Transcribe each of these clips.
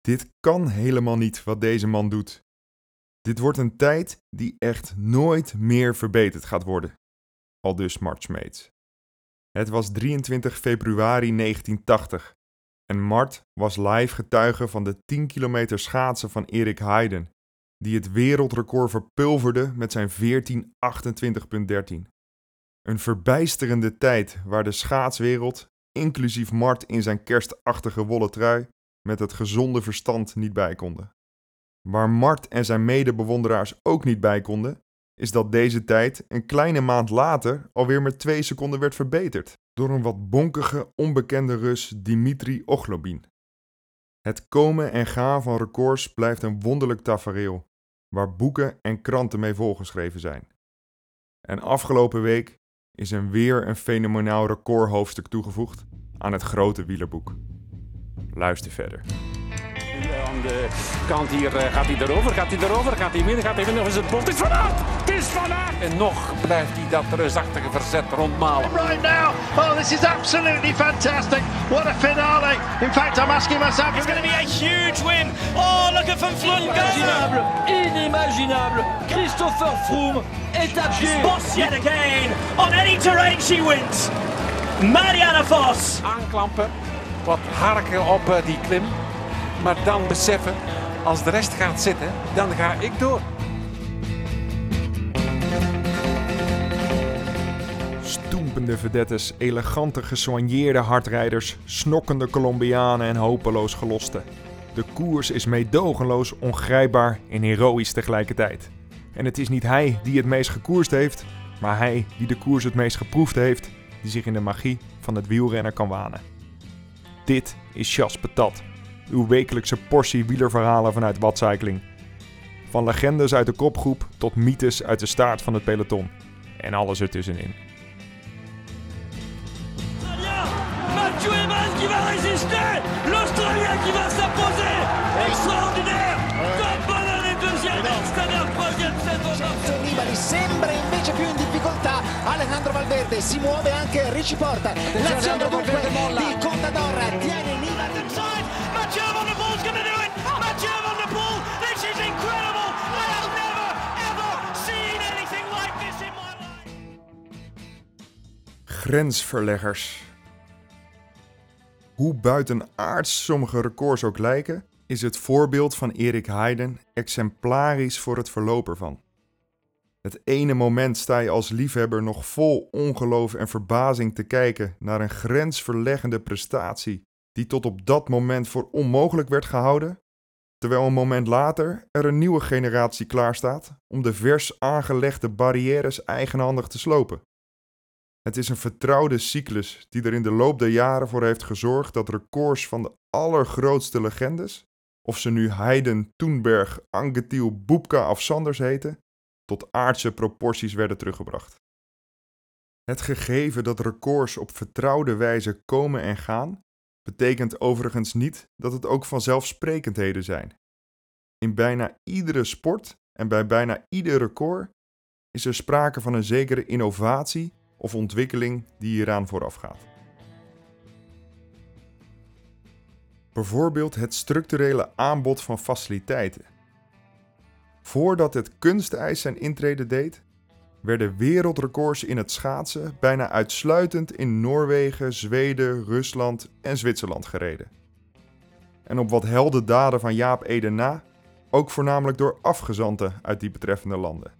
Dit kan helemaal niet wat deze man doet. Dit wordt een tijd die echt nooit meer verbeterd gaat worden. Aldus Mart Smeets. Het was 23 februari 1980 en Mart was live getuige van de 10 kilometer schaatsen van Erik Heiden, die het wereldrecord verpulverde met zijn 14:28.13. Een verbijsterende tijd waar de schaatswereld, inclusief Mart in zijn kerstachtige wollen trui, met het gezonde verstand niet bij konden. Waar Mart en zijn medebewonderaars ook niet bij konden, is dat deze tijd een kleine maand later alweer met 2 seconden werd verbeterd door een wat bonkige, onbekende Rus Dimitri Oglobin. Het komen en gaan van records blijft een wonderlijk tafereel, waar boeken en kranten mee volgeschreven zijn. En afgelopen week is er weer een fenomenaal recordhoofdstuk toegevoegd aan het grote wielerboek. Luister verder. Aan de kant hier gaat hij erover, gaat hij binnen, is het bot, het is van Aert! Het is van Aert! En nog blijft hij dat reusachtige verzet rondmalen. Right now, oh this is absolutely fantastic, what a finale! In fact I'm asking myself, it's going to be a huge win! Oh look at Van Vleuten! Inimaginable, inimaginable, Christopher Froome is at the boss yet again, on any terrain she wins! Marianne Vos! Aanklampen, wat harken op die klim. Maar dan beseffen, als de rest gaat zitten, dan ga ik door. Stoempende vedettes, elegante gesoigneerde hardrijders, snokkende Colombianen en hopeloos gelosten. De koers is meedogenloos, ongrijpbaar en heroïs tegelijkertijd. En het is niet hij die het meest gekoerst heeft, maar hij die de koers het meest geproefd heeft, die zich in de magie van het wielrennen kan wanen. Dit is Chas Patat. Uw wekelijkse portie wielerverhalen vanuit Watcycling. Van legendes uit de kopgroep tot mythes uit de staart van het peloton. En alles ertussenin. Mathieu Van der Poel resister! L'Australien qui va s'imposer! Extraordinaire! Campenaerts alle deuxième, Sanders troisième, Sanders rivali sembra invece più in difficoltà. Alejandro Valverde si muove anche Ricciporta. L'Alejandro Valverde di Contador tiene in. Mathieu Van der Poel's going to do it! Mathieu Van der Poel, this is incredible! I have never, ever seen anything like this in my life! Grensverleggers. Hoe buitenaards sommige records ook lijken, is het voorbeeld van Erik Heiden exemplarisch voor het verloop ervan. Het ene moment sta je als liefhebber nog vol ongeloof en verbazing te kijken naar een grensverleggende prestatie die tot op dat moment voor onmogelijk werd gehouden, terwijl een moment later er een nieuwe generatie klaarstaat om de vers aangelegde barrières eigenhandig te slopen. Het is een vertrouwde cyclus die er in de loop der jaren voor heeft gezorgd dat records van de allergrootste legendes, of ze nu Heiden, Thunberg, Angetil, Bubka of Sanders heten, tot aardse proporties werden teruggebracht. Het gegeven dat records op vertrouwde wijze komen en gaan, betekent overigens niet dat het ook vanzelfsprekendheden zijn. In bijna iedere sport en bij bijna ieder record is er sprake van een zekere innovatie of ontwikkeling die hieraan voorafgaat. Bijvoorbeeld het structurele aanbod van faciliteiten. Voordat het kunstijs zijn intrede deed, werden wereldrecords in het schaatsen bijna uitsluitend in Noorwegen, Zweden, Rusland en Zwitserland gereden. En op wat heldendaden van Jaap Eden na, ook voornamelijk door afgezanten uit die betreffende landen.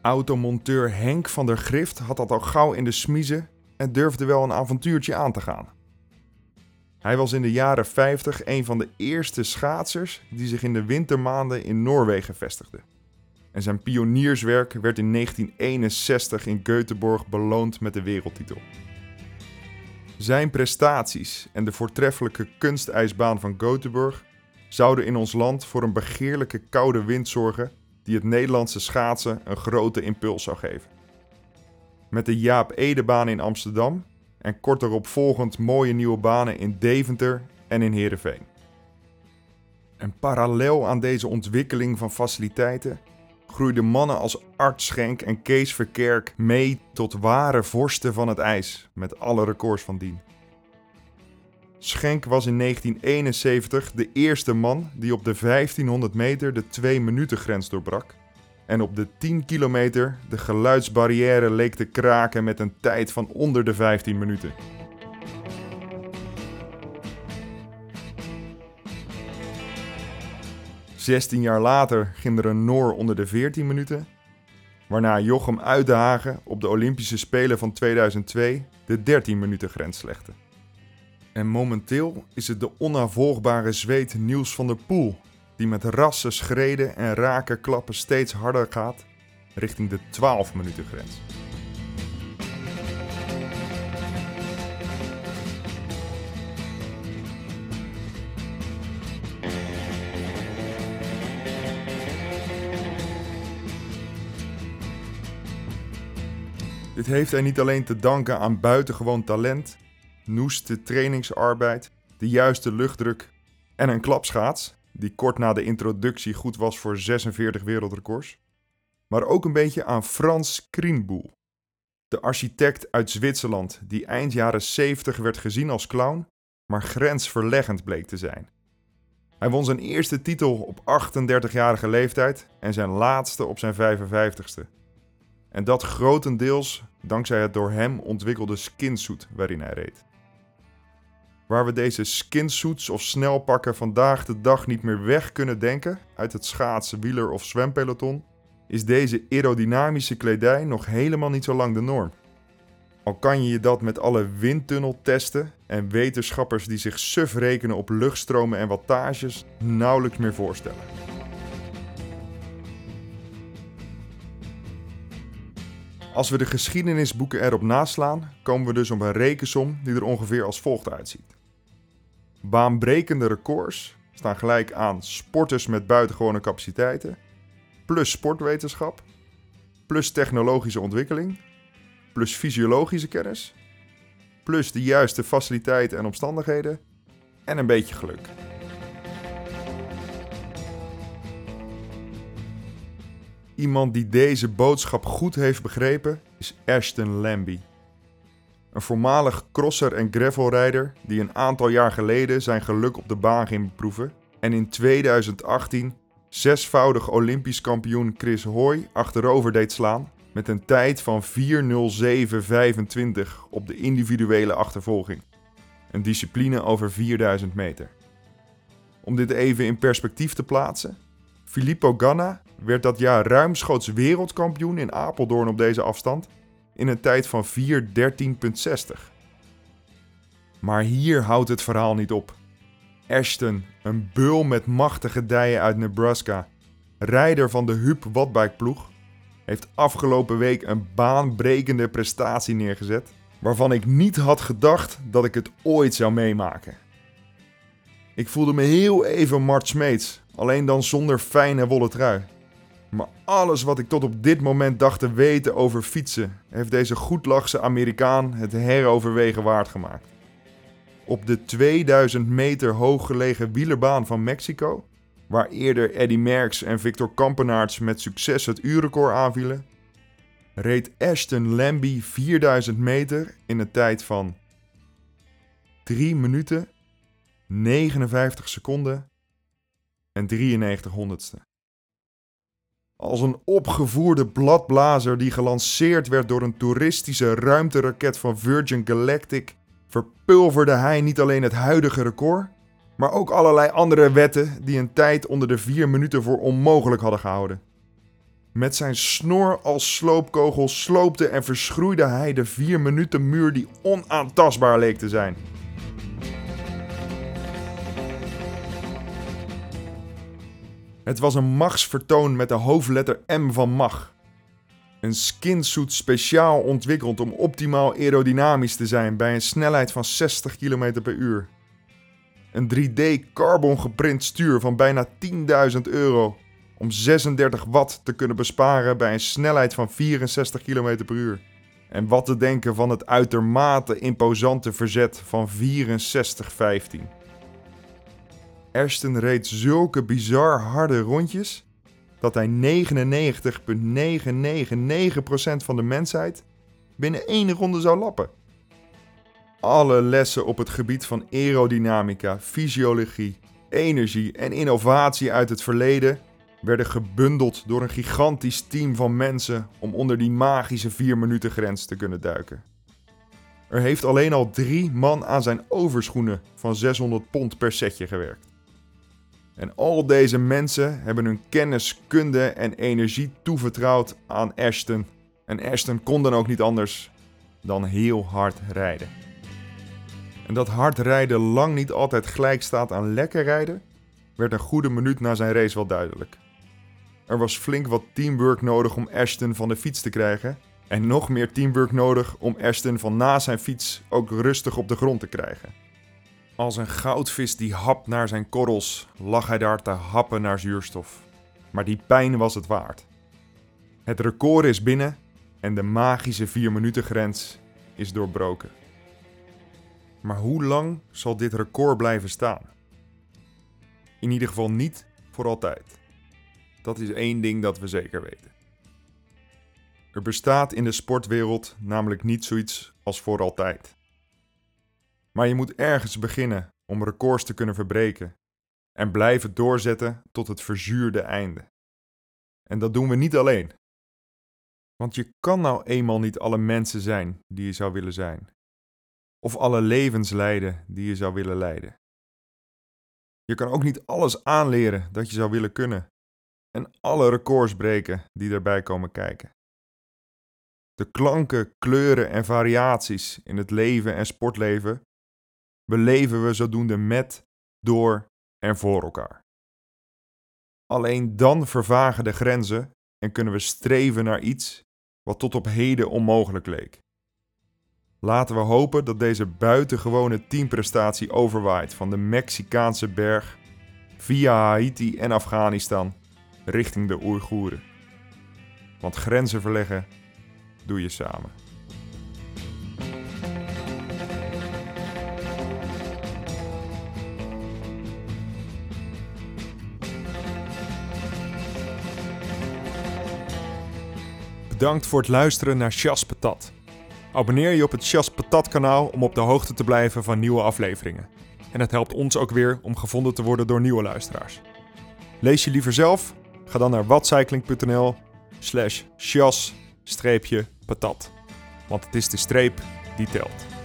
Automonteur Henk van der Grift had dat al gauw in de smiezen en durfde wel een avontuurtje aan te gaan. Hij was in de jaren 50 een van de eerste schaatsers die zich in de wintermaanden in Noorwegen vestigde. En zijn pionierswerk werd in 1961 in Göteborg beloond met de wereldtitel. Zijn prestaties en de voortreffelijke kunstijsbaan van Göteborg zouden in ons land voor een begeerlijke koude wind zorgen die het Nederlandse schaatsen een grote impuls zou geven. Met de Jaap Edenbaan in Amsterdam en kort daarop volgend mooie nieuwe banen in Deventer en in Heerenveen. En parallel aan deze ontwikkeling van faciliteiten groeiden mannen als Art Schenk en Kees Verkerk mee tot ware vorsten van het ijs, met alle records van dien. Schenk was in 1971 de eerste man die op de 1500 meter de 2-minuten grens doorbrak. En op de 10 kilometer de geluidsbarrière leek te kraken met een tijd van onder de 15 minuten. Zestien jaar later ging er een Noor onder de 14 minuten. Waarna Jochem Uitenhagen op de Olympische Spelen van 2002 de 13 minuten grens slechtte. En momenteel is het de onafvolgbare Zweed Niels van der Poel, die met rassen schreden en raken klappen steeds harder gaat richting de 12 minuten grens. Dit heeft hij niet alleen te danken aan buitengewoon talent, noeste trainingsarbeid, de juiste luchtdruk en een klapschaats, die kort na de introductie goed was voor 46 wereldrecords, maar ook een beetje aan Frans Krienboel, de architect uit Zwitserland die eind jaren 70 werd gezien als clown, maar grensverleggend bleek te zijn. Hij won zijn eerste titel op 38-jarige leeftijd en zijn laatste op zijn 55ste. En dat grotendeels dankzij het door hem ontwikkelde skinsuit waarin hij reed. Waar we deze skinsuits of snelpakken vandaag de dag niet meer weg kunnen denken uit het schaatsen, wieler of zwempeloton, is deze aerodynamische kledij nog helemaal niet zo lang de norm. Al kan je dat met alle windtunneltesten en wetenschappers die zich suf rekenen op luchtstromen en wattages nauwelijks meer voorstellen. Als we de geschiedenisboeken erop naslaan, komen we dus op een rekensom die er ongeveer als volgt uitziet. Baanbrekende records staan gelijk aan sporters met buitengewone capaciteiten, plus sportwetenschap, plus technologische ontwikkeling, plus fysiologische kennis, plus de juiste faciliteiten en omstandigheden en een beetje geluk. Iemand die deze boodschap goed heeft begrepen is Ashton Lambie. Een voormalig crosser en gravelrijder die een aantal jaar geleden zijn geluk op de baan ging beproeven en in 2018 zesvoudig Olympisch kampioen Chris Hoy achterover deed slaan met een tijd van 4:07:25 op de individuele achtervolging. Een discipline over 4000 meter. Om dit even in perspectief te plaatsen, Filippo Ganna werd dat jaar ruimschoots wereldkampioen in Apeldoorn op deze afstand in een tijd van 4:13:60. Maar hier houdt het verhaal niet op. Ashton, een beul met machtige dijen uit Nebraska, rijder van de HUB Watbikeploeg, heeft afgelopen week een baanbrekende prestatie neergezet waarvan ik niet had gedacht dat ik het ooit zou meemaken. Ik voelde me heel even Mart Smeets, alleen dan zonder fijne wollen trui. Maar alles wat ik tot op dit moment dacht te weten over fietsen, heeft deze goedlachse Amerikaan het heroverwegen waard gemaakt. Op de 2000 meter hoog gelegen wielerbaan van Mexico, waar eerder Eddy Merckx en Victor Campenaerts met succes het uurrecord aanvielen, reed Ashton Lambie 4000 meter in een tijd van 3 minuten, 59 seconden en 9300ste. Als een opgevoerde bladblazer die gelanceerd werd door een toeristische ruimteraket van Virgin Galactic, verpulverde hij niet alleen het huidige record, maar ook allerlei andere wetten die een tijd onder de 4 minuten voor onmogelijk hadden gehouden. Met zijn snor als sloopkogel sloopte en verschroeide hij de 4 minuten muur die onaantastbaar leek te zijn. Het was een machtsvertoon met de hoofdletter M van mag. Een skinsuit speciaal ontwikkeld om optimaal aerodynamisch te zijn bij een snelheid van 60 km per uur. Een 3D carbon geprint stuur van bijna €10.000 om 36 watt te kunnen besparen bij een snelheid van 64 km per uur. En wat te denken van het uitermate imposante verzet van 64:15. Ashton reed zulke bizar harde rondjes dat hij 99,999% van de mensheid binnen één ronde zou lappen. alle lessen op het gebied van aerodynamica, fysiologie, energie en innovatie uit het verleden werden gebundeld door een gigantisch team van mensen om onder die magische 4 minuten grens te kunnen duiken. Er heeft alleen al 3 man aan zijn overschoenen van 600 pond per setje gewerkt. En al deze mensen hebben hun kennis, kunde en energie toevertrouwd aan Ashton. En Ashton kon dan ook niet anders dan heel hard rijden. En dat hard rijden lang niet altijd gelijk staat aan lekker rijden, werd een goede minuut na zijn race wel duidelijk. Er was flink wat teamwork nodig om Ashton van de fiets te krijgen en nog meer teamwork nodig om Ashton van na zijn fiets ook rustig op de grond te krijgen. Als een goudvis die hapt naar zijn korrels, lag hij daar te happen naar zuurstof. Maar die pijn was het waard. Het record is binnen en de magische 4 minuten grens is doorbroken. Maar hoe lang zal dit record blijven staan? In ieder geval niet voor altijd. Dat is 1 ding dat we zeker weten. Er bestaat in de sportwereld namelijk niet zoiets als voor altijd. Maar je moet ergens beginnen om records te kunnen verbreken en blijven doorzetten tot het verzuurde einde. En dat doen we niet alleen. Want je kan nou eenmaal niet alle mensen zijn die je zou willen zijn. Of alle levens leiden die je zou willen leiden. Je kan ook niet alles aanleren dat je zou willen kunnen. En alle records breken die erbij komen kijken. De klanken, kleuren en variaties in het leven en sportleven beleven we zodoende met, door en voor elkaar. Alleen dan vervagen de grenzen en kunnen we streven naar iets wat tot op heden onmogelijk leek. Laten we hopen dat deze buitengewone teamprestatie overwaait van de Mexicaanse berg via Haiti en Afghanistan richting de Oeigoeren. Want grenzen verleggen doe je samen. Bedankt voor het luisteren naar Chas Patat. Abonneer je op het Chas Patat kanaal om op de hoogte te blijven van nieuwe afleveringen. En het helpt ons ook weer om gevonden te worden door nieuwe luisteraars. Lees je liever zelf? Ga dan naar watcycling.nl/chas-patat. Want het is de streep die telt.